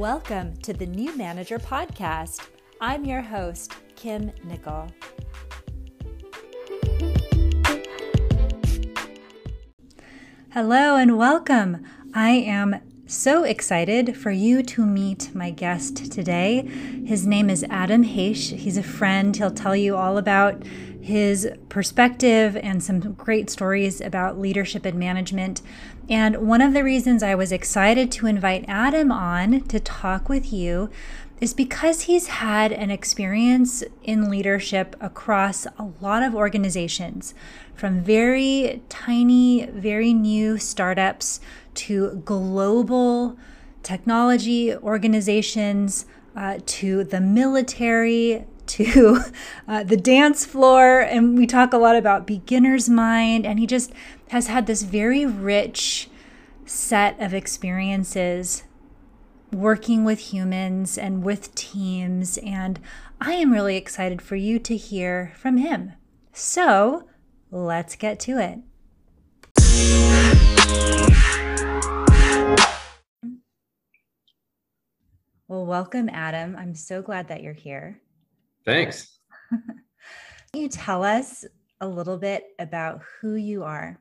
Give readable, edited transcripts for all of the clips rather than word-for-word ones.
Welcome to the New Manager Podcast. I'm your host, Kim Nicol. Hello and welcome. I am so excited for you to meet my guest today. His name is Adam Hesch. He's a friend. He'll tell you all about his perspective and some great stories about leadership and management. And one of the reasons I was excited to invite Adam on to talk with you is because he's had an experience in leadership across a lot of organizations, from very tiny, very new startups to global technology organizations, to the military, to the dance floor. And we talk a lot about beginner's mind. And he just has had this very rich set of experiences working with humans and with teams. And I am really excited for you to hear from him. So let's get to it. Well, welcome, Adam. I'm so glad that you're here. Thanks. Can you tell us a little bit about who you are?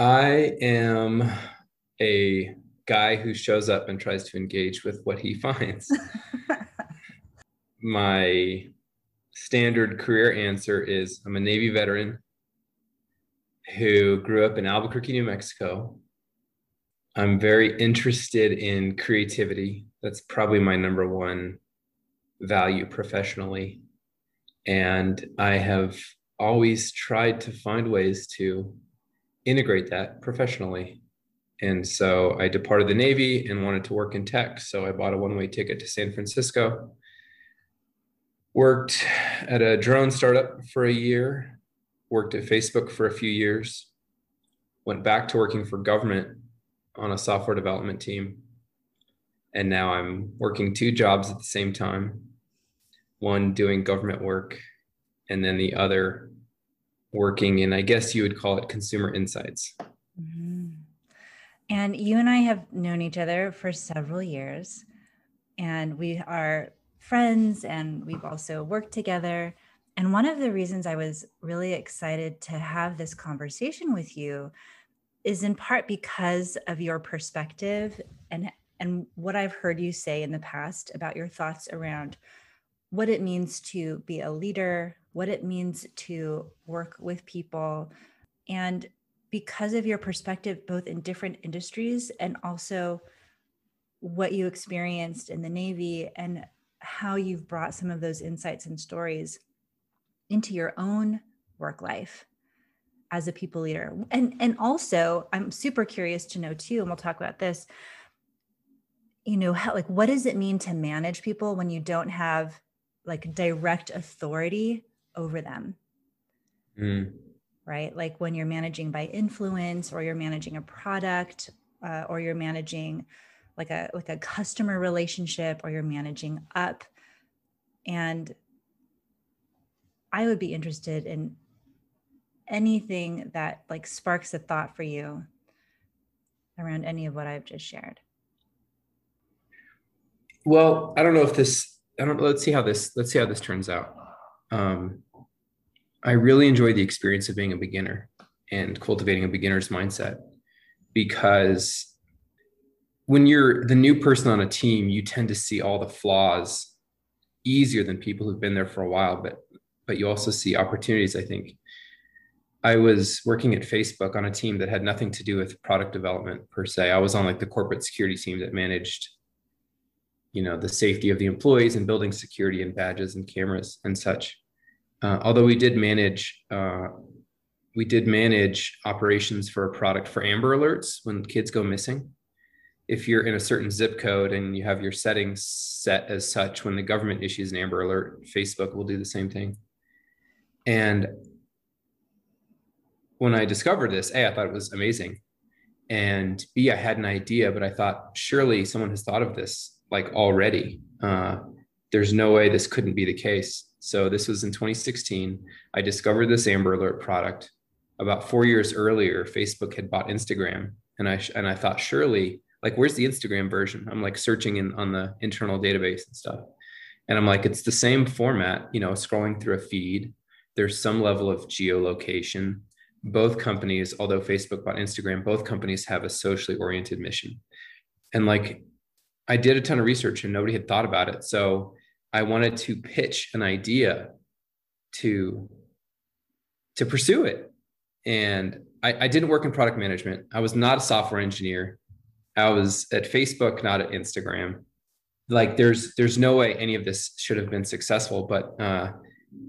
I am a guy who shows up and tries to engage with what he finds. My standard career answer is I'm a Navy veteran who grew up in Albuquerque, New Mexico. I'm very interested in creativity. That's probably my number one value professionally. And I have always tried to find ways to integrate that professionally. And so I departed the Navy and wanted to work in tech. So I bought a one-way ticket to San Francisco, worked at a drone startup for a year, worked at Facebook for a few years, went back to working for government on a software development team. And now I'm working two jobs at the same time, one doing government work, and then the other working in, I guess you would call it, consumer insights. Mm-hmm. And you and I have known each other for several years, and we are friends, and we've also worked together. And one of the reasons I was really excited to have this conversation with you is in part because of your perspective and what I've heard you say in the past about your thoughts around what it means to be a leader, what it means to work with people. And because of your perspective, both in different industries and also what you experienced in the Navy and how you've brought some of those insights and stories into your own work life as a people leader. And also, I'm super curious to know too, and we'll talk about this, you know, how, like, what does it mean to manage people when you don't have like direct authority over them? Mm. Right? Like when you're managing by influence, or you're managing a product, or you're managing like a customer relationship, or you're managing up. And I would be interested in anything that like sparks a thought for you around any of what I've just shared. Well, let's see how this turns out. I really enjoy the experience of being a beginner and cultivating a beginner's mindset, because when you're the new person on a team, you tend to see all the flaws easier than people who've been there for a while, but you also see opportunities, I think. I was working at Facebook on a team that had nothing to do with product development per se. I was on like the corporate security team that managed, you know, the safety of the employees and building security and badges and cameras and such. Although we did manage operations for a product for Amber Alerts when kids go missing. If you're in a certain zip code and you have your settings set as such, when the government issues an Amber Alert, Facebook will do the same thing. And when I discovered this, A, I thought it was amazing. And B, I had an idea, but I thought, surely someone has thought of this like already. There's no way this couldn't be the case. So this was in 2016. I discovered this Amber Alert product. About 4 years earlier, Facebook had bought Instagram, and I thought, surely like, where's the Instagram version? I'm like searching on the internal database and stuff. And I'm like, it's the same format, you know, scrolling through a feed. There's some level of geolocation. Both companies, although Facebook bought Instagram, both companies have a socially oriented mission. And like, I did a ton of research and nobody had thought about it. So I wanted to pitch an idea to pursue it. And I didn't work in product management. I was not a software engineer. I was at Facebook, not at Instagram. Like there's no way any of this should have been successful, but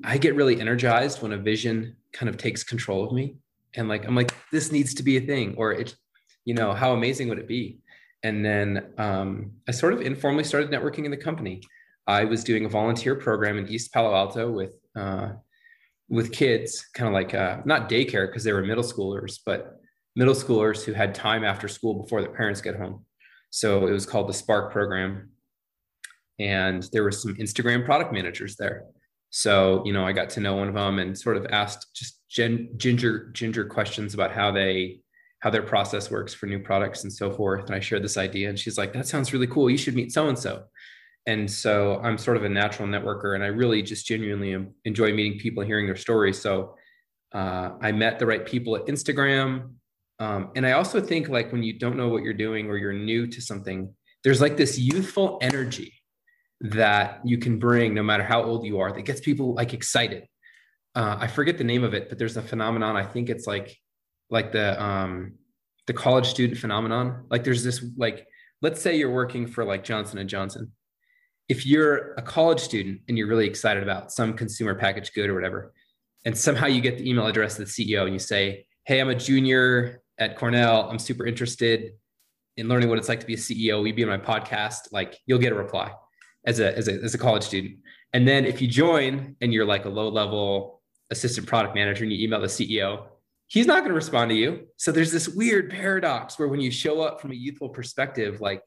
I get really energized when a vision kind of takes control of me. And like, I'm like, this needs to be a thing, or it, you know, how amazing would it be? And then I sort of informally started networking in the company. I was doing a volunteer program in East Palo Alto with kids, kind of like not daycare because they were middle schoolers, but middle schoolers who had time after school before their parents get home. So it was called the Spark Program. And there were some Instagram product managers there. So, you know, I got to know one of them and sort of asked just ginger questions about how their process works for new products and so forth. And I shared this idea and she's like, that sounds really cool. You should meet so-and-so. And so I'm sort of a natural networker and I really just genuinely enjoy meeting people and hearing their stories. So I met the right people at Instagram. And I also think like when you don't know what you're doing or you're new to something, there's like this youthful energy that you can bring no matter how old you are that gets people like excited. I forget the name of it, but there's a phenomenon. I think it's like the college student phenomenon. Like there's this, like, let's say you're working for like Johnson and Johnson. If you're a college student and you're really excited about some consumer packaged good or whatever, and somehow you get the email address of the CEO and you say, hey, I'm a junior at Cornell. I'm super interested in learning what it's like to be a CEO. Will you be on my podcast? Like you'll get a reply as a college student. And then if you join and you're like a low level assistant product manager and you email the CEO, he's not going to respond to you. So there's this weird paradox where when you show up from a youthful perspective, like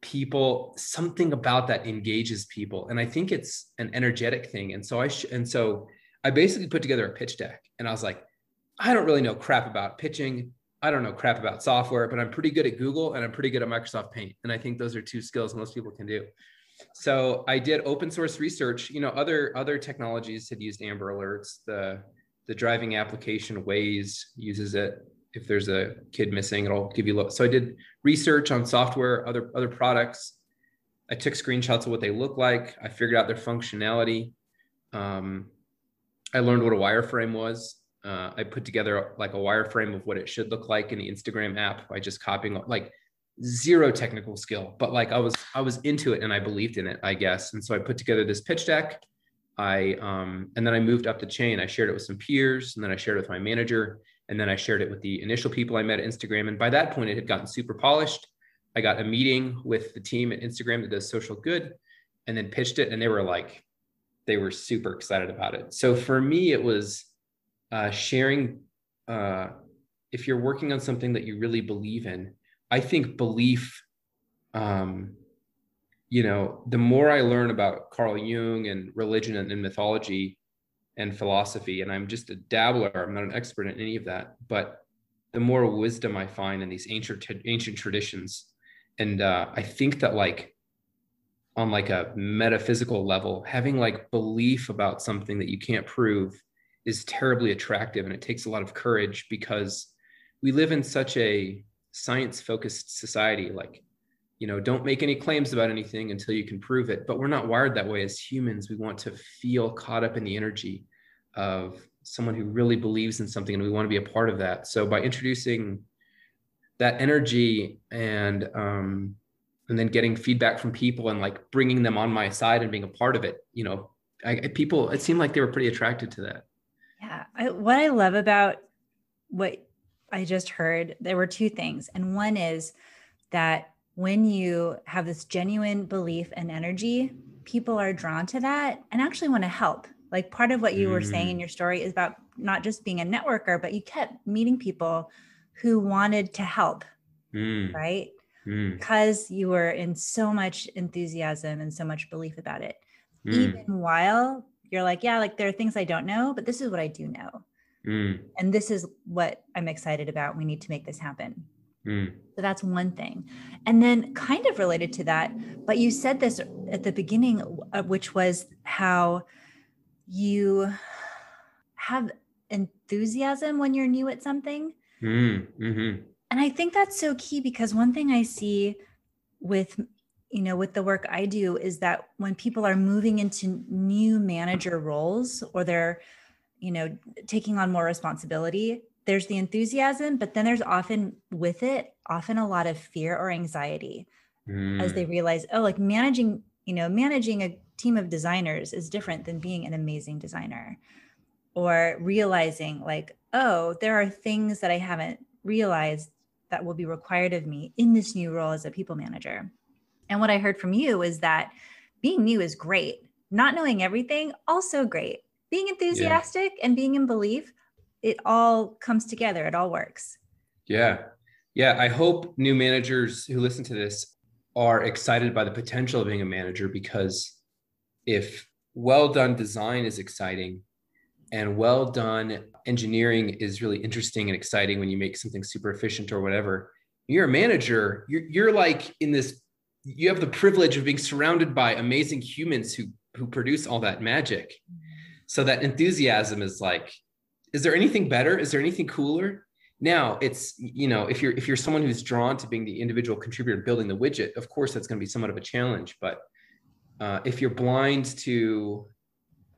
people, something about that engages people. And I think it's an energetic thing. And so I basically put together a pitch deck and I was like, I don't really know crap about pitching. I don't know crap about software, but I'm pretty good at Google and I'm pretty good at Microsoft Paint. And I think those are two skills most people can do. So I did open source research. You know, other technologies had used Amber Alerts. The driving application Waze uses it. If there's a kid missing, it'll give you. So I did research on software, other products. I took screenshots of what they look like. I figured out their functionality. I learned what a wireframe was. I put together like a wireframe of what it should look like in the Instagram app by just copying like. Zero technical skill, but like I was into it and I believed in it, I guess. And so I put together this pitch deck. And then I moved up the chain. I shared it with some peers, and then I shared it with my manager, and then I shared it with the initial people I met at Instagram. And by that point, it had gotten super polished. I got a meeting with the team at Instagram that does social good, and then pitched it, and they were super excited about it. So for me, it was sharing. If you're working on something that you really believe in, I think belief, you know, the more I learn about Carl Jung and religion and mythology and philosophy, and I'm just a dabbler, I'm not an expert in any of that, but the more wisdom I find in these ancient traditions. And I think that like on like a metaphysical level, having like belief about something that you can't prove is terribly attractive. And it takes a lot of courage because we live in such a science-focused society, like, you know, don't make any claims about anything until you can prove it. But we're not wired that way as humans. We want to feel caught up in the energy of someone who really believes in something, and we want to be a part of that. So by introducing that energy and then getting feedback from people and like bringing them on my side and being a part of it, you know, people, it seemed like they were pretty attracted to that. Yeah. What I love about what I just heard, there were two things. And one is that when you have this genuine belief and energy, people are drawn to that and actually want to help. Like part of what you were saying in your story is about not just being a networker, but you kept meeting people who wanted to help, right? Because you were in so much enthusiasm and so much belief about it. Even while you're like, yeah, like there are things I don't know, but this is what I do know. And this is what I'm excited about. We need to make this happen. So that's one thing. And then kind of related to that, but you said this at the beginning, which was how you have enthusiasm when you're new at something. And I think that's so key, because one thing I see with, you know, with the work I do is that when people are moving into new manager roles, or they're, you know, taking on more responsibility, there's the enthusiasm, but then there's often a lot of fear or anxiety as they realize, oh, like managing a team of designers is different than being an amazing designer, or realizing like, oh, there are things that I haven't realized that will be required of me in this new role as a people manager. And what I heard from you is that being new is great. Not knowing everything, also great. Being enthusiastic and being in belief, it all comes together. It all works. Yeah. I hope new managers who listen to this are excited by the potential of being a manager, because if well done design is exciting, and well done engineering is really interesting and exciting when you make something super efficient or whatever, you're a manager, you're like in this, you have the privilege of being surrounded by amazing humans who produce all that magic. So that enthusiasm is like, is there anything better? Is there anything cooler? Now it's, you know, if you're someone who's drawn to being the individual contributor building the widget, of course, that's going to be somewhat of a challenge. But if you're blind to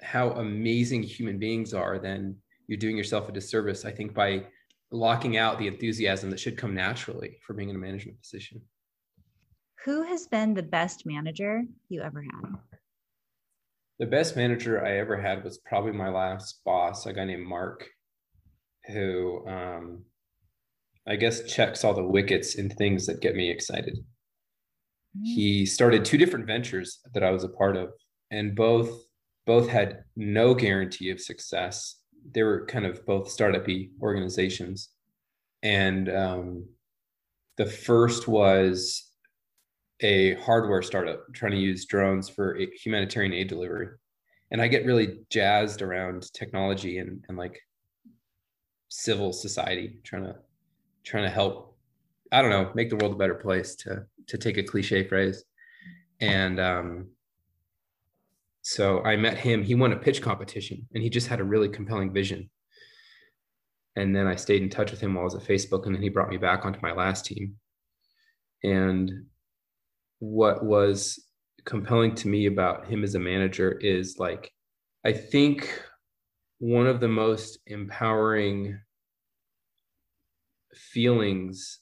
how amazing human beings are, then you're doing yourself a disservice, I think, by locking out the enthusiasm that should come naturally for being in a management position. Who has been the best manager you ever had? The best manager I ever had was probably my last boss, a guy named Mark, who I guess checks all the wickets in things that get me excited. He started two different ventures that I was a part of, and both had no guarantee of success. They were kind of both startup-y organizations. And the first was a hardware startup trying to use drones for humanitarian aid delivery. And I get really jazzed around technology and like civil society, trying to help, I don't know, make the world a better place, to take a cliche phrase. And so I met him, he won a pitch competition, and he just had a really compelling vision. And then I stayed in touch with him while I was at Facebook, and then he brought me back onto my last team. And what was compelling to me about him as a manager is, like, I think one of the most empowering feelings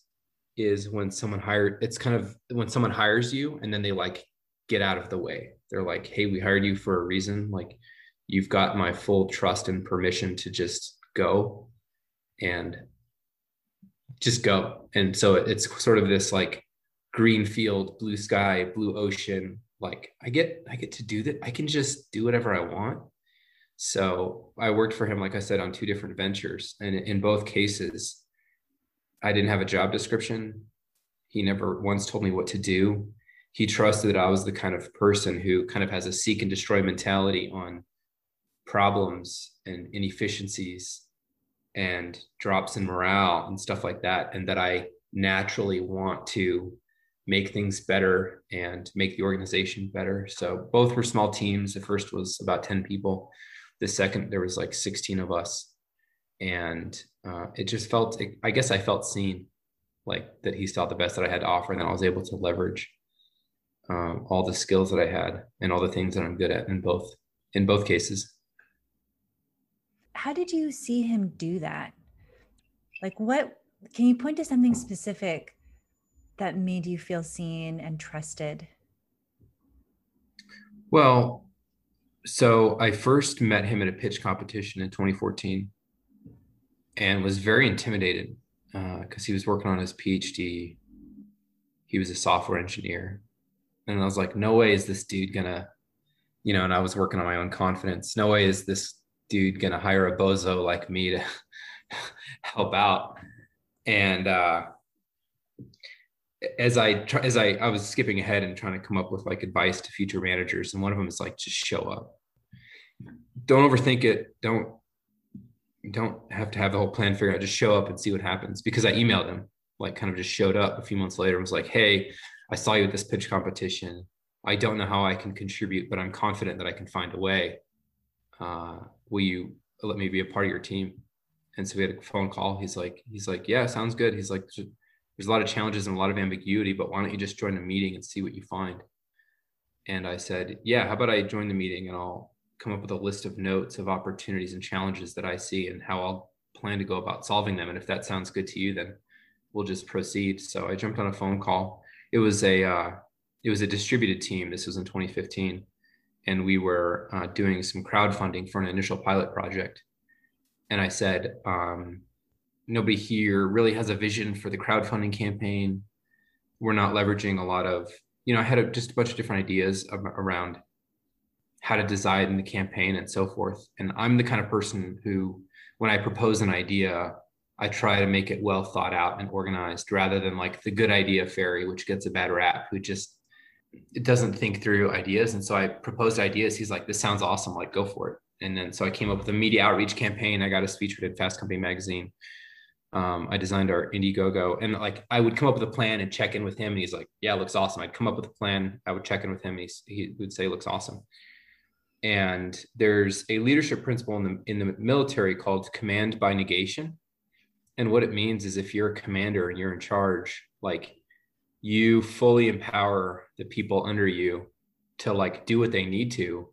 is when someone hires you, and then they like get out of the way. They're like, hey, we hired you for a reason. Like, you've got my full trust and permission to just go and just go. And so it's sort of this like green field, blue sky, blue ocean. Like, I get to do that. I can just do whatever I want. So I worked for him, like I said, on two different ventures. And in both cases, I didn't have a job description. He never once told me what to do. He trusted that I was the kind of person who kind of has a seek and destroy mentality on problems and inefficiencies and drops in morale and stuff like that. And that I naturally want to make things better and make the organization better. So both were small teams. The first was about 10 people. The second, there was like 16 of us. And it just felt, I guess I felt seen, like that he saw the best that I had to offer, and then I was able to leverage all the skills that I had and all the things that I'm good at in both cases. How did you see him do that? Like, what, can you point to something specific that made you feel seen and trusted? Well, so I first met him at a pitch competition in 2014 and was very intimidated because he was working on his PhD. He was a software engineer. And I was like, no way is this dude gonna, you know, and I was working on my own confidence. No way is this dude gonna hire a bozo like me to help out. And as I was skipping ahead and trying to come up with like advice to future managers. And one of them is like, just show up. Don't overthink it. Don't have to have the whole plan figured out. Just show up and see what happens. Because I emailed him like kind of just showed up a few months later and was like, hey, I saw you at this pitch competition. I don't know how I can contribute, but I'm confident that I can find a way. Will you let me be a part of your team? And so we had a phone call. He's like, yeah, sounds good. He's like, there's a lot of challenges and a lot of ambiguity, but why don't you just join a meeting and see what you find? And I said, yeah, how about I join the meeting and I'll come up with a list of notes of opportunities and challenges that I see and how I'll plan to go about solving them. And if that sounds good to you, then we'll just proceed. So I jumped on a phone call. It was a distributed team. This was in 2015. And we were doing some crowdfunding for an initial pilot project. And I said, nobody here really has a vision for the crowdfunding campaign. We're not leveraging a lot of, I had just a bunch of different ideas around how to design the campaign and so forth. And I'm the kind of person who, when I propose an idea, I try to make it well thought out and organized rather than like the good idea fairy, which gets a bad rap, who just doesn't think through ideas. And so I proposed ideas. He's like, this sounds awesome. Like, go for it. And then, so I came up with a media outreach campaign. I got us featured in Fast Company magazine. I designed our Indiegogo, and like, I would come up with a plan and check in with him. And he's like, yeah, it looks awesome. I'd come up with a plan. I would check in with him. And he would say, looks awesome. And there's a leadership principle in the military called command by negation. And what it means is if you're a commander and you're in charge, like you fully empower the people under you to like do what they need to.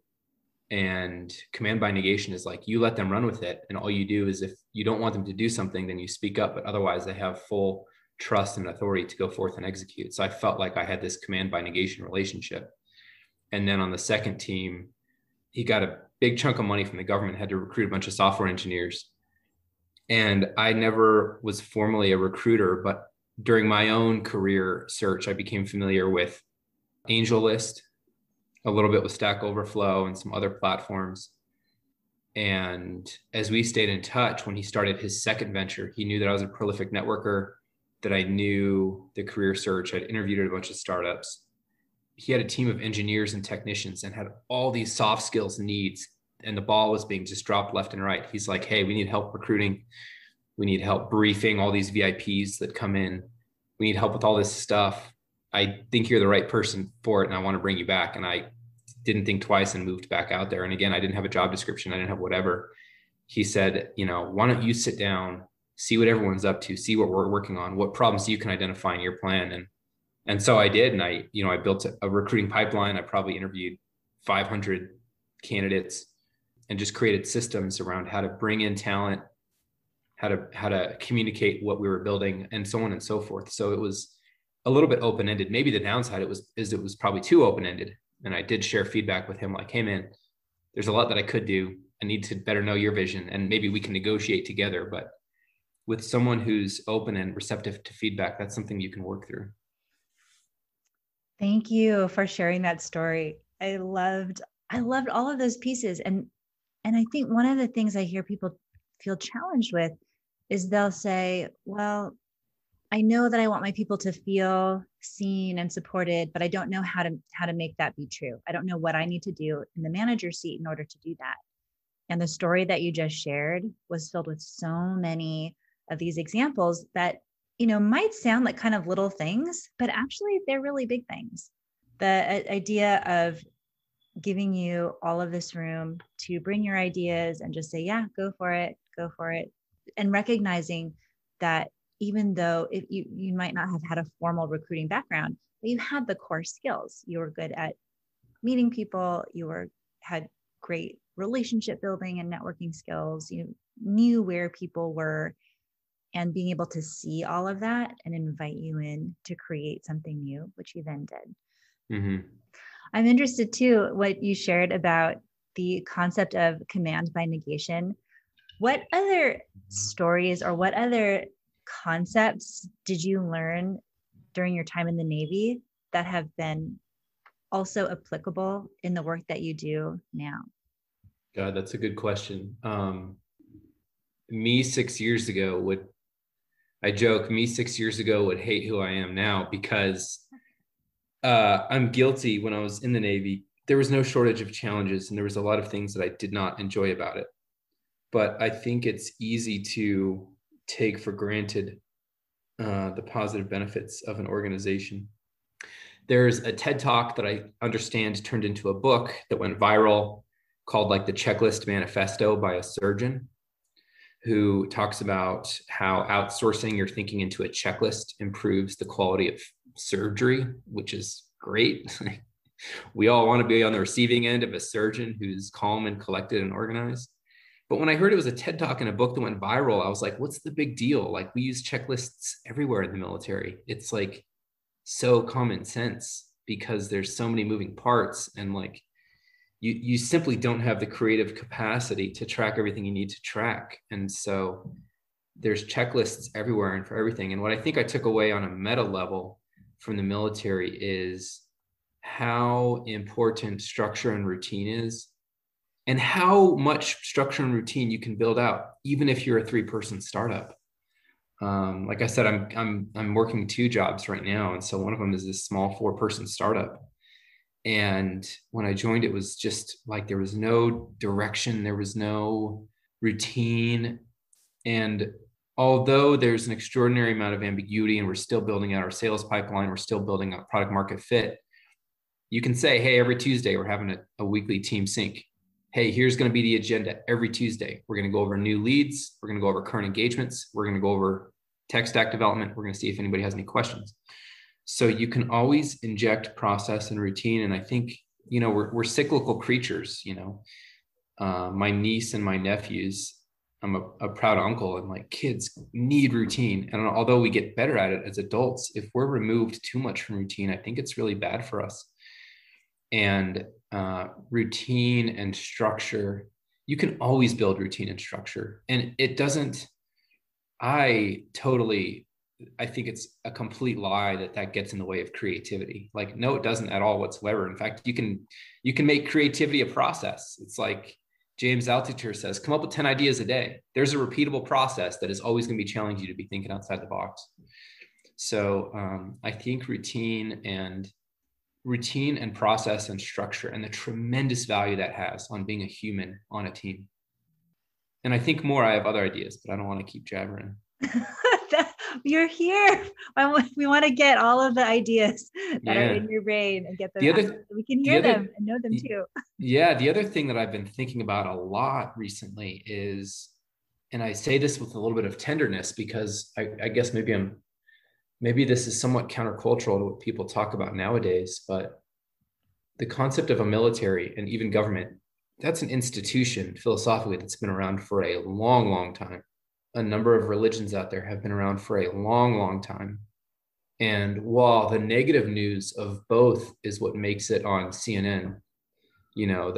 And command by negation is like you let them run with it. And all you do is if you don't want them to do something, then you speak up. But otherwise, they have full trust and authority to go forth and execute. So I felt like I had this command by negation relationship. And then on the second team, he got a big chunk of money from the government, had to recruit a bunch of software engineers. And I never was formally a recruiter, but during my own career search, I became familiar with AngelList, a little bit with Stack Overflow and some other platforms. And as we stayed in touch, when he started his second venture, he knew that I was a prolific networker, that I knew the career search. I'd interviewed at a bunch of startups. He had a team of engineers and technicians and had all these soft skills needs. And the ball was being just dropped left and right. He's like, hey, we need help recruiting. We need help briefing all these VIPs that come in. We need help with all this stuff. I think you're the right person for it, and I want to bring you back. And I didn't think twice and moved back out there. And again, I didn't have a job description. I didn't have whatever. He said, why don't you sit down, see what everyone's up to, see what we're working on, what problems you can identify in your plan. And so I did. And I built a recruiting pipeline. I probably interviewed 500 candidates and just created systems around how to bring in talent, how to communicate what we were building, and so on and so forth. So it was a little bit open-ended. Maybe the downside it was probably too open-ended. And I did share feedback with him like, hey man, there's a lot that I could do. I need to better know your vision and maybe we can negotiate together. But with someone who's open and receptive to feedback, that's something you can work through. Thank you for sharing that story. I loved all of those pieces. And I think one of the things I hear people feel challenged with is they'll say, well, I know that I want my people to feel seen and supported, but I don't know how to make that be true. I don't know what I need to do in the manager seat in order to do that. And the story that you just shared was filled with so many of these examples that, might sound like kind of little things, but actually they're really big things. The idea of giving you all of this room to bring your ideas and just say, yeah, go for it. And recognizing that even though you might not have had a formal recruiting background, but you had the core skills. You were good at meeting people. You had great relationship building and networking skills. You knew where people were, and being able to see all of that and invite you in to create something new, which you then did. Mm-hmm. I'm interested too, what you shared about the concept of command by negation. What other stories or what other concepts did you learn during your time in the Navy that have been also applicable in the work that you do now? God, that's a good question. Me 6 years ago would hate who I am now because I'm guilty. When I was in the Navy, there was no shortage of challenges and there was a lot of things that I did not enjoy about it. But I think it's easy to take for granted the positive benefits of an organization. There's a TED Talk that I understand turned into a book that went viral called like the Checklist Manifesto by a surgeon who talks about how outsourcing your thinking into a checklist improves the quality of surgery, which is great. We all want to be on the receiving end of a surgeon who's calm and collected and organized. But when I heard it was a TED Talk and a book that went viral, I was like, what's the big deal? Like, we use checklists everywhere in the military. It's like so common sense because there's so many moving parts, and like you simply don't have the creative capacity to track everything you need to track. And so there's checklists everywhere and for everything. And what I think I took away on a meta level from the military is how important structure and routine is, and how much structure and routine you can build out, even if you're a three-person startup. Like I said, I'm working two jobs right now, and so one of them is this small four-person startup. And when I joined, it was just like there was no direction, there was no routine, and although there's an extraordinary amount of ambiguity, and we're still building out our sales pipeline, we're still building out product market fit. You can say, hey, every Tuesday we're having a weekly team sync. Hey, here's going to be the agenda every Tuesday. We're going to go over new leads. We're going to go over current engagements. We're going to go over tech stack development. We're going to see if anybody has any questions. So you can always inject process and routine. And I think, you know, we're cyclical creatures, you know. My niece and my nephews, I'm a proud uncle, and like kids need routine. And although we get better at it as adults, if we're removed too much from routine, I think it's really bad for us. And routine and structure, you can always build routine and structure. And it doesn't, I think it's a complete lie that gets in the way of creativity. Like, no, it doesn't at all whatsoever. In fact, you can make creativity a process. It's like James Altucher says, come up with 10 ideas a day. There's a repeatable process that is always going to be challenging you to be thinking outside the box. So I think routine and process and structure, and the tremendous value that has on being a human on a team. And I think more, I have other ideas, but I don't want to keep jabbering. You're here. We want to get all of the ideas that are in your brain and get them so we can hear them and know them too. Yeah. The other thing that I've been thinking about a lot recently is, and I say this with a little bit of tenderness because I guess maybe this is somewhat countercultural to what people talk about nowadays, but the concept of a military and even government, that's an institution philosophically that's been around for a long, long time. A number of religions out there have been around for a long, long time. And while the negative news of both is what makes it on CNN, you know,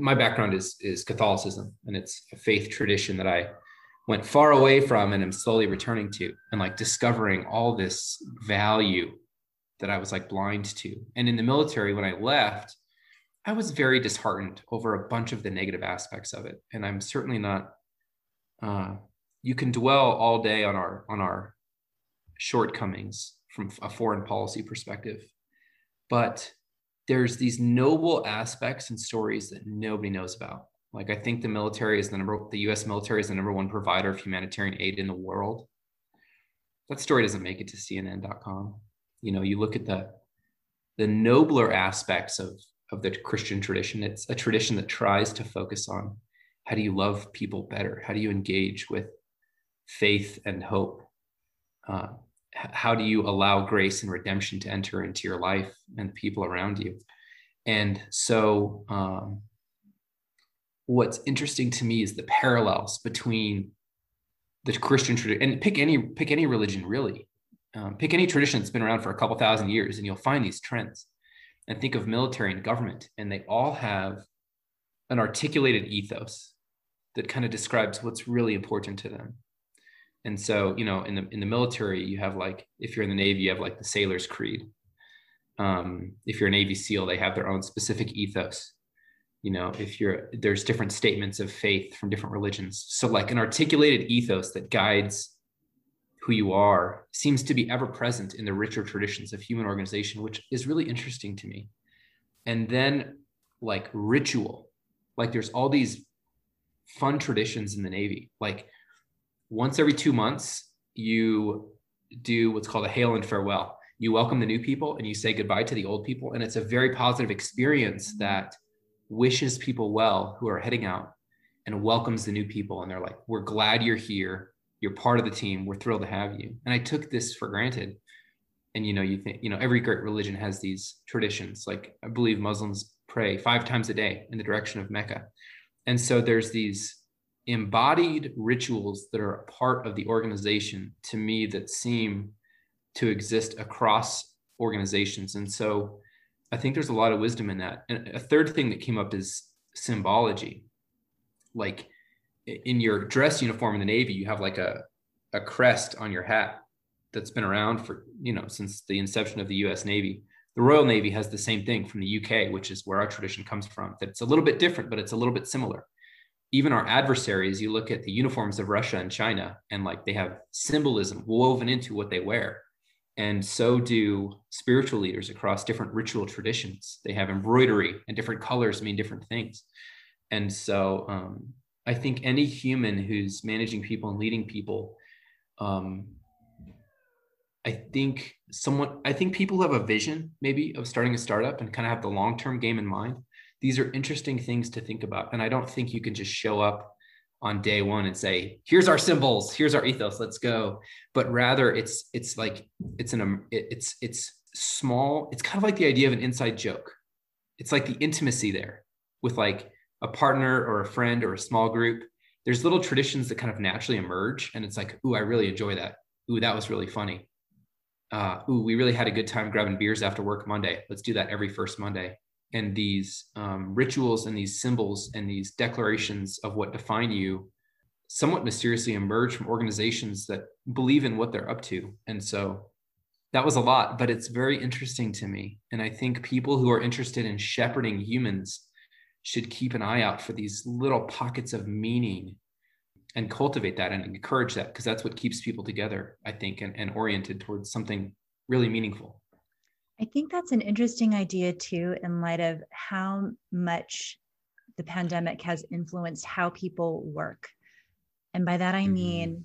my background is Catholicism, and it's a faith tradition that I went far away from and I'm slowly returning to, and like discovering all this value that I was like blind to. And in the military, when I left, I was very disheartened over a bunch of the negative aspects of it. And I'm certainly not, you can dwell all day on our shortcomings from a foreign policy perspective, but there's these noble aspects and stories that nobody knows about. Like, I think the US military is the number one provider of humanitarian aid in the world. That story doesn't make it to CNN.com. You know, you look at the nobler aspects of the Christian tradition. It's a tradition that tries to focus on, how do you love people better? How do you engage with faith and hope? How do you allow grace and redemption to enter into your life and the people around you? And so, what's interesting to me is the parallels between the Christian tradition, and pick any religion, really. Pick any tradition that's been around for a couple thousand years, and you'll find these trends. And think of military and government, and they all have an articulated ethos that kind of describes what's really important to them. And so, you know, in the military, you have like, if you're in the Navy, you have like the Sailor's Creed. If you're a Navy SEAL, they have their own specific ethos. You know, there's different statements of faith from different religions. So like an articulated ethos that guides who you are seems to be ever present in the richer traditions of human organization, which is really interesting to me. And then like ritual, like there's all these fun traditions in the Navy. Like once every 2 months, you do what's called a hail and farewell. You welcome the new people and you say goodbye to the old people. And it's a very positive experience that wishes people well who are heading out and welcomes the new people. And they're like, we're glad you're here. You're part of the team. We're thrilled to have you. And I took this for granted. And, you know, you think, you know, every great religion has these traditions. Like, I believe Muslims pray 5 times a day in the direction of Mecca. And so there's these embodied rituals that are a part of the organization to me that seem to exist across organizations. And so I think there's a lot of wisdom in that. And a third thing that came up is symbology. Like in your dress uniform in the Navy, you have like a crest on your hat that's been around for, you know, since the inception of the US Navy. The Royal Navy has the same thing from the UK, which is where our tradition comes from. That's a little bit different, but it's a little bit similar. Even our adversaries, you look at the uniforms of Russia and China, and like they have symbolism woven into what they wear. And so do spiritual leaders across different ritual traditions. They have embroidery, and different colors mean different things. And so I think any human who's managing people and leading people, I think people who have a vision maybe of starting a startup and kind of have the long-term game in mind, these are interesting things to think about. And I don't think you can just show up on day one and say, here's our symbols, here's our ethos, let's go. But rather it's small. It's kind of like the idea of an inside joke. It's like the intimacy there with like a partner or a friend or a small group. There's little traditions that kind of naturally emerge. And it's like, ooh, I really enjoy that. Ooh, that was really funny. Ooh, we really had a good time grabbing beers after work Monday. Let's do that every first Monday. And these rituals and these symbols and these declarations of what define you somewhat mysteriously emerge from organizations that believe in what they're up to. And so that was a lot, but it's very interesting to me. And I think people who are interested in shepherding humans should keep an eye out for these little pockets of meaning and cultivate that and encourage that, because that's what keeps people together, I think, and oriented towards something really meaningful. I think that's an interesting idea too, in light of how much the pandemic has influenced how people work. And by that, I mean,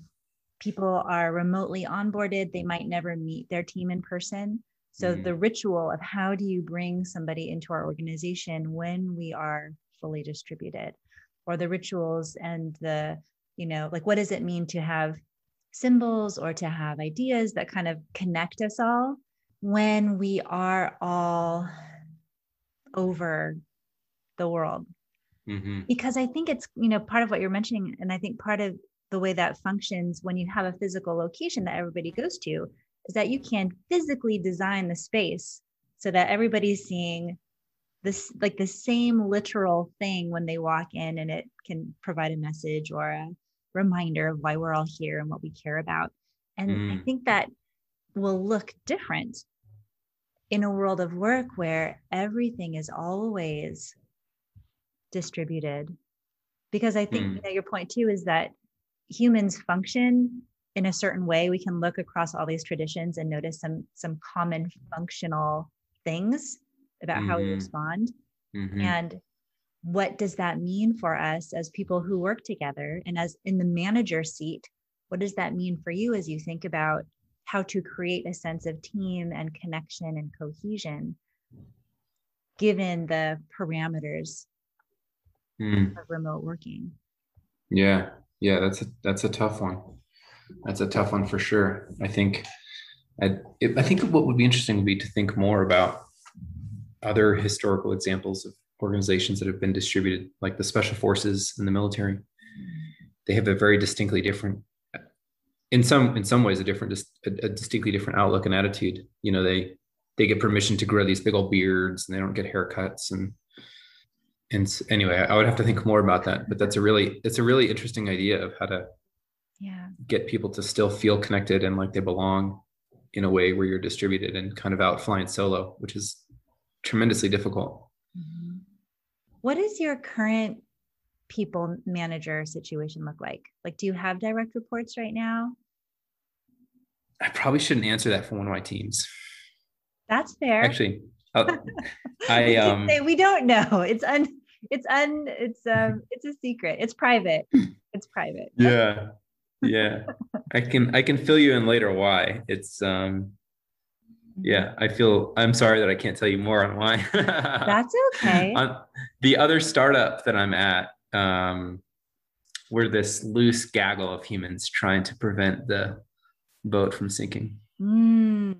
people are remotely onboarded. They might never meet their team in person. So the ritual of how do you bring somebody into our organization when we are fully distributed, or the rituals and the, you know, like, what does it mean to have symbols or to have ideas that kind of connect us all when we are all over the world? Because I think it's, you know, part of what you're mentioning. And I think part of the way that functions when you have a physical location that everybody goes to is that you can physically design the space so that everybody's seeing this, like the same literal thing when they walk in, and it can provide a message or a reminder of why we're all here and what we care about. And I think that will look different in a world of work where everything is always distributed. Because I think, you know, your point too is that humans function in a certain way. We can look across all these traditions and notice some common functional things about how we respond. And what does that mean for us as people who work together? And as in the manager seat, what does that mean for you as you think about how to create a sense of team and connection and cohesion, given the parameters of remote working? Yeah, that's a tough one. That's a tough one for sure. I think what would be interesting would be to think more about other historical examples of organizations that have been distributed, like the special forces and the military. They have a very distinctly different, in some ways, a distinctly different outlook and attitude. You know, they get permission to grow these big old beards, and they don't get haircuts. And anyway, I would have to think more about that. But it's a really interesting idea of how to get people to still feel connected and like they belong in a way where you're distributed and kind of out flying solo, which is tremendously difficult. What is your current people manager situation look like? Like, do you have direct reports right now? I probably shouldn't answer that for one of my teams. That's fair. Actually, I say we don't know. It's a secret. It's private. Yeah. Yeah, I can fill you in later why. It's yeah, I'm sorry that I can't tell you more on why. That's okay. On the other startup that I'm at, we're this loose gaggle of humans trying to prevent the boat from sinking. Mm,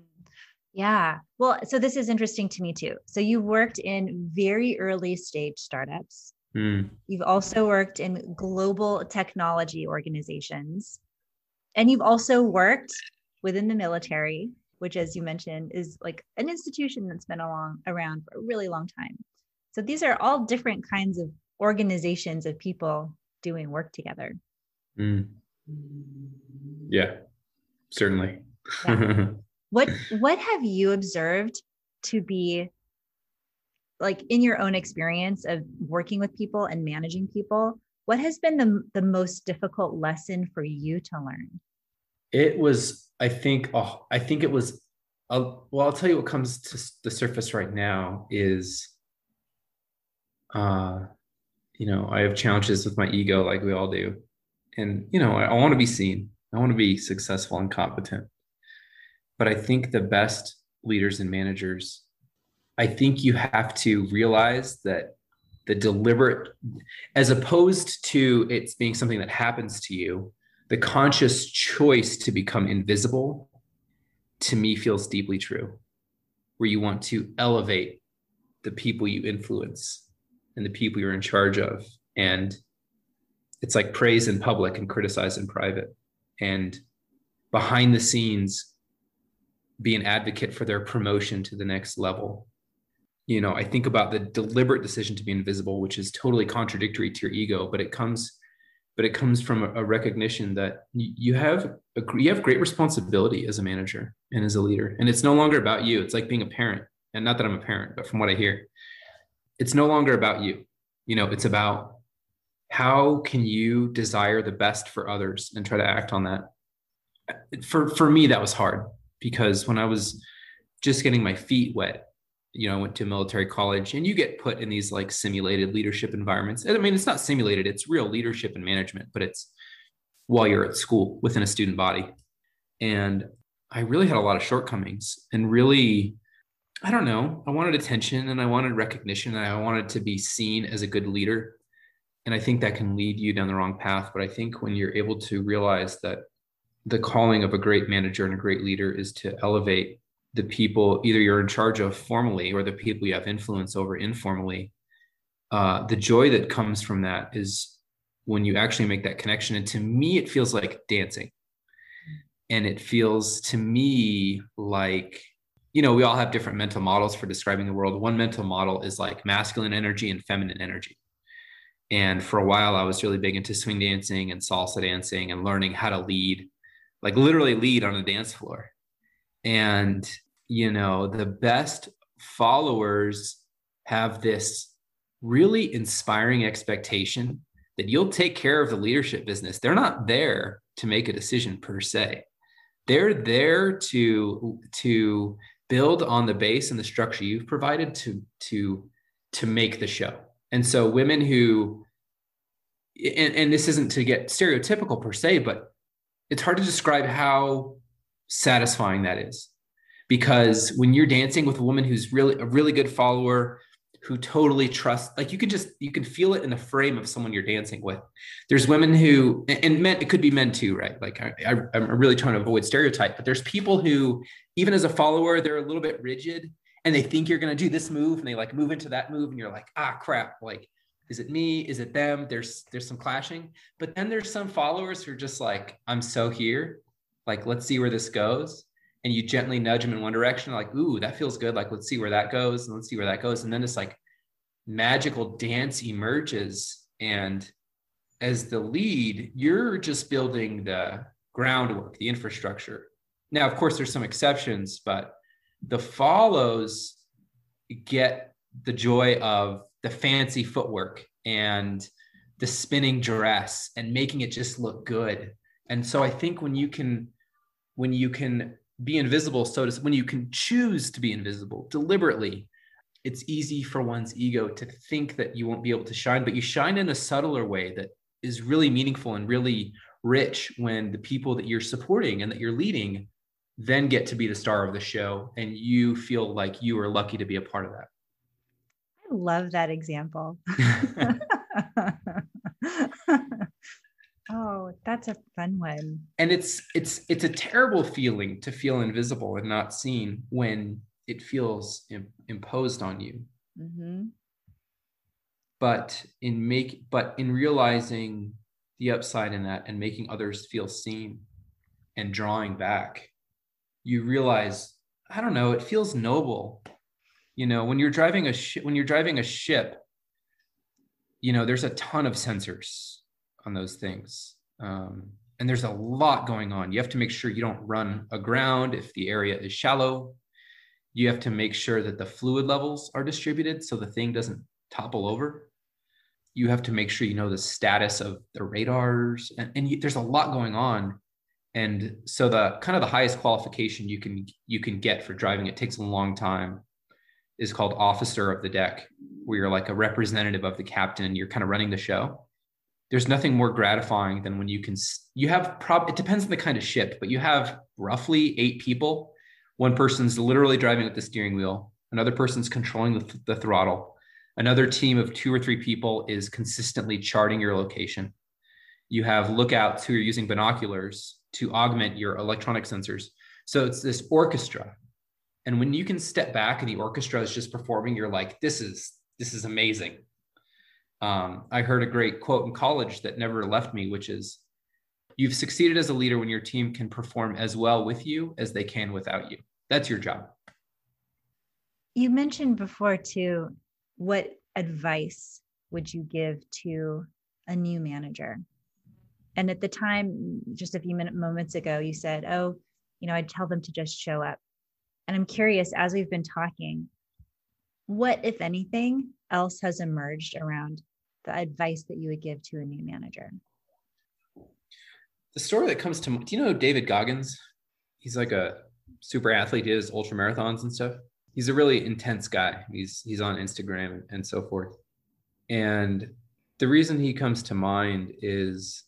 yeah. Well, so this is interesting to me too. So you worked in very early stage startups. Mm. You've also worked in global technology organizations, and you've also worked within the military, which, as you mentioned, is like an institution that's been around for a really long time. So these are all different kinds of organizations of people doing work together. Mm. Yeah, certainly. Yeah. What have you observed to be like in your own experience of working with people and managing people? What has been the most difficult lesson for you to learn? It was, well, I'll tell you what comes to the surface right now is, I have challenges with my ego, like we all do. And, I want to be seen. I want to be successful and competent. But I think the best leaders and managers, I think you have to realize that the deliberate, as opposed to it's being something that happens to you, the conscious choice to become invisible, to me, feels deeply true, where you want to elevate the people you influence and the people you're in charge of. And it's like praise in public and criticize in private. And behind the scenes, be an advocate for their promotion to the next level. I think about the deliberate decision to be invisible, which is totally contradictory to your ego, but it comes from a recognition that you have great responsibility as a manager and as a leader. And it's no longer about you. It's like being a parent, and not that I'm a parent, but from what I hear, it's no longer about you. It's about how can you desire the best for others and try to act on that. For me, that was hard because when I was just getting my feet wet, I went to military college, and you get put in these like simulated leadership environments. I mean, it's not simulated, it's real leadership and management, but it's while you're at school within a student body. And I really had a lot of shortcomings, and really, I don't know, I wanted attention and I wanted recognition and I wanted to be seen as a good leader. And I think that can lead you down the wrong path. But I think when you're able to realize that the calling of a great manager and a great leader is to elevate the people either you're in charge of formally or the people you have influence over informally, the joy that comes from that is when you actually make that connection. And to me, it feels like dancing. And it feels to me like, we all have different mental models for describing the world. One mental model is like masculine energy and feminine energy. And for a while, I was really big into swing dancing and salsa dancing and learning how to lead, like literally lead on a dance floor. And, the best followers have this really inspiring expectation that you'll take care of the leadership business. They're not there to make a decision per se. They're there to build on the base and the structure you've provided to make the show. And so women who, and this isn't to get stereotypical per se, but it's hard to describe how satisfying that is, because when you're dancing with a woman who's really a really good follower, who totally trusts, like you can feel it in the frame of someone you're dancing with. There's women who, and men, it could be men too, right? Like I'm really trying to avoid stereotype, but there's people who, even as a follower, they're a little bit rigid and they think you're going to do this move and they like move into that move and you're like, ah, crap. Like, is it me? Is it them? There's some clashing, but then there's some followers who are just like, I'm so here. Like, let's see where this goes. And you gently nudge them in one direction. Like, ooh, that feels good. Like, let's see where that goes. And let's see where that goes. And then this like magical dance emerges. And as the lead, you're just building the groundwork, the infrastructure. Now, of course, there's some exceptions, but the follows get the joy of the fancy footwork and the spinning dress and making it just look good. And so I think when you can be invisible, when you can choose to be invisible deliberately, it's easy for one's ego to think that you won't be able to shine, but you shine in a subtler way that is really meaningful and really rich when the people that you're supporting and that you're leading then get to be the star of the show, and you feel like you are lucky to be a part of that. I love that example. Oh, that's a fun one. And it's a terrible feeling to feel invisible and not seen when it feels imposed on you. Mm-hmm. But in realizing the upside in that and making others feel seen and drawing back, you realize, I don't know, it feels noble. You know, when you're driving a ship, you know, there's a ton of sensors on those things. And there's a lot going on. You have to make sure you don't run aground if the area is shallow. You have to make sure that the fluid levels are distributed so the thing doesn't topple over. You have to make sure you know the status of the radars, and there's a lot going on. And so the kind of the highest qualification you can get for driving, it takes a long time, is called officer of the deck, where you're like a representative of the captain and you're kind of running the show. There's nothing more gratifying than when it depends on the kind of ship, but you have roughly 8 people. One person's literally driving at the steering wheel. Another person's controlling the throttle. Another team of 2 or 3 people is consistently charting your location. You have lookouts who are using binoculars to augment your electronic sensors. So it's this orchestra. And when you can step back and the orchestra is just performing, you're like, this is amazing. I heard a great quote in college that never left me, which is, you've succeeded as a leader when your team can perform as well with you as they can without you. That's your job. You mentioned before too, what advice would you give to a new manager? And at the time, just a few moments ago, you said, oh, you know, I'd tell them to just show up. And I'm curious, as we've been talking, what, if anything, else has emerged around the advice that you would give to a new manager? The story that comes to mind, do you know David Goggins? He's like a super athlete. He does ultra marathons and stuff. He's a really intense guy. He's on Instagram and so forth. And the reason he comes to mind is,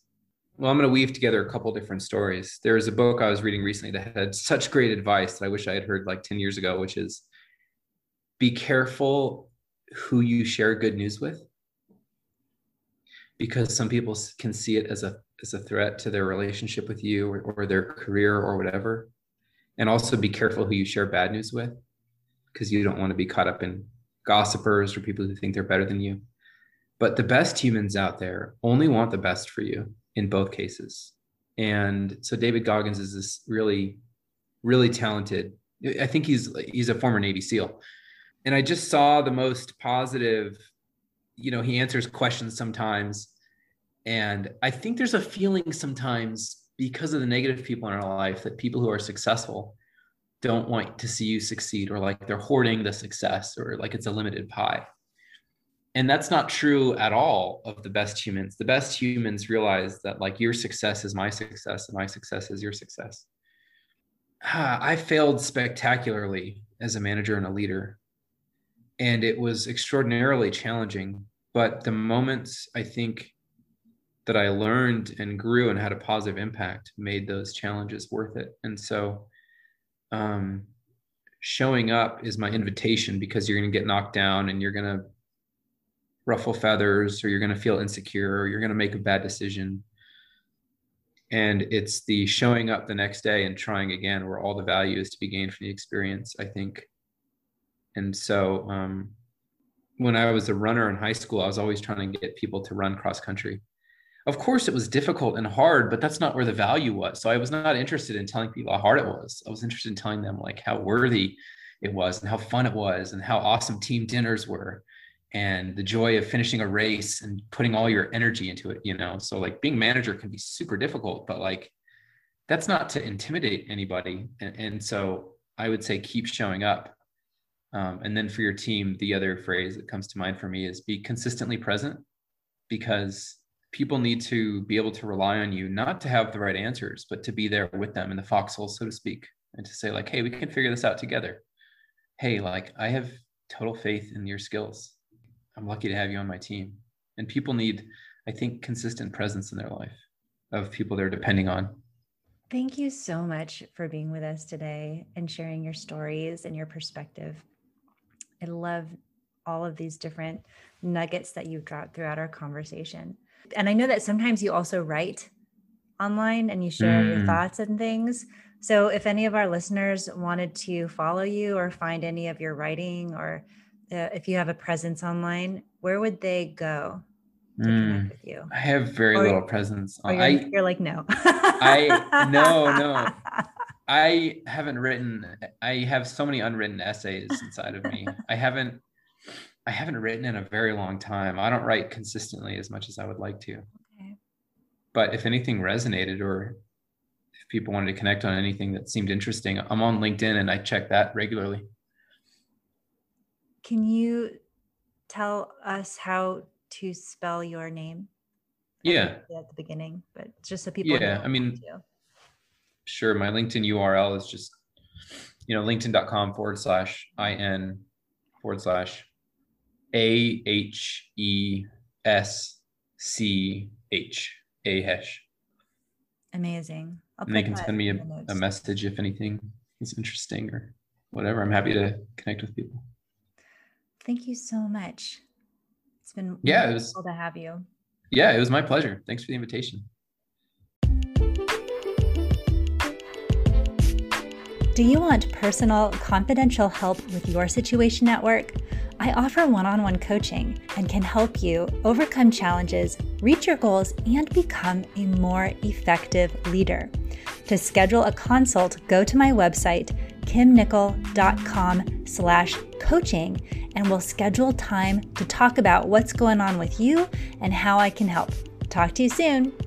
well, I'm going to weave together a couple different stories. There is a book I was reading recently that had such great advice that I wish I had heard like 10 years ago, which is, be careful who you share good news with, because some people can see it as a threat to their relationship with you or their career or whatever. And also be careful who you share bad news with, because you don't want to be caught up in gossipers or people who think they're better than you. But the best humans out there only want the best for you in both cases. And so David Goggins is this really, really talented, I think he's a former Navy SEAL. And I just saw the most positive, you know, he answers questions sometimes. And I think there's a feeling sometimes, because of the negative people in our life, that people who are successful don't want to see you succeed, or like they're hoarding the success, or like it's a limited pie. And that's not true at all of the best humans. The best humans realize that like your success is my success and my success is your success. I failed spectacularly as a manager and a leader. And it was extraordinarily challenging, but the moments I think that I learned and grew and had a positive impact made those challenges worth it. And so showing up is my invitation, because you're going to get knocked down and you're going to ruffle feathers, or you're going to feel insecure, or you're going to make a bad decision. And it's the showing up the next day and trying again where all the value is to be gained from the experience, I think. And so when I was a runner in high school, I was always trying to get people to run cross country. Of course, it was difficult and hard, but that's not where the value was. So I was not interested in telling people how hard it was. I was interested in telling them like how worthy it was and how fun it was and how awesome team dinners were and the joy of finishing a race and putting all your energy into it, you know? So like being manager can be super difficult, but like that's not to intimidate anybody. And so I would say keep showing up. And then for your team, the other phrase that comes to mind for me is be consistently present, because people need to be able to rely on you, not to have the right answers, but to be there with them in the foxhole, so to speak, and to say like, hey, we can figure this out together. Hey, like I have total faith in your skills. I'm lucky to have you on my team. And people need, I think, consistent presence in their life. of people they're depending on. Thank you so much for being with us today and sharing your stories and your perspective. I love all of these different nuggets that you've dropped throughout our conversation. And I know that sometimes you also write online and you share your thoughts and things. So if any of our listeners wanted to follow you or find any of your writing, or if you have a presence online, where would they go to connect with you? I have very little presence. You're like, no. No. I haven't written. I have so many unwritten essays inside of me. I haven't written in a very long time. I don't write consistently as much as I would like to. Okay. But if anything resonated, or if people wanted to connect on anything that seemed interesting, I'm on LinkedIn and I check that regularly. Can you tell us how to spell your name? Yeah. At the beginning, but just so people know. Sure. My LinkedIn URL is just, LinkedIn.com/IN/AHESCH Hesch. Amazing. And they can send me a message if anything is interesting or whatever. I'm happy to connect with people. Thank you so much. It's been wonderful to have you. Yeah, it was my pleasure. Thanks for the invitation. Do you want personal, confidential help with your situation at work? I offer one-on-one coaching and can help you overcome challenges, reach your goals, and become a more effective leader. To schedule a consult, go to my website, kimnicol.com/coaching, and we'll schedule time to talk about what's going on with you and how I can help. Talk to you soon.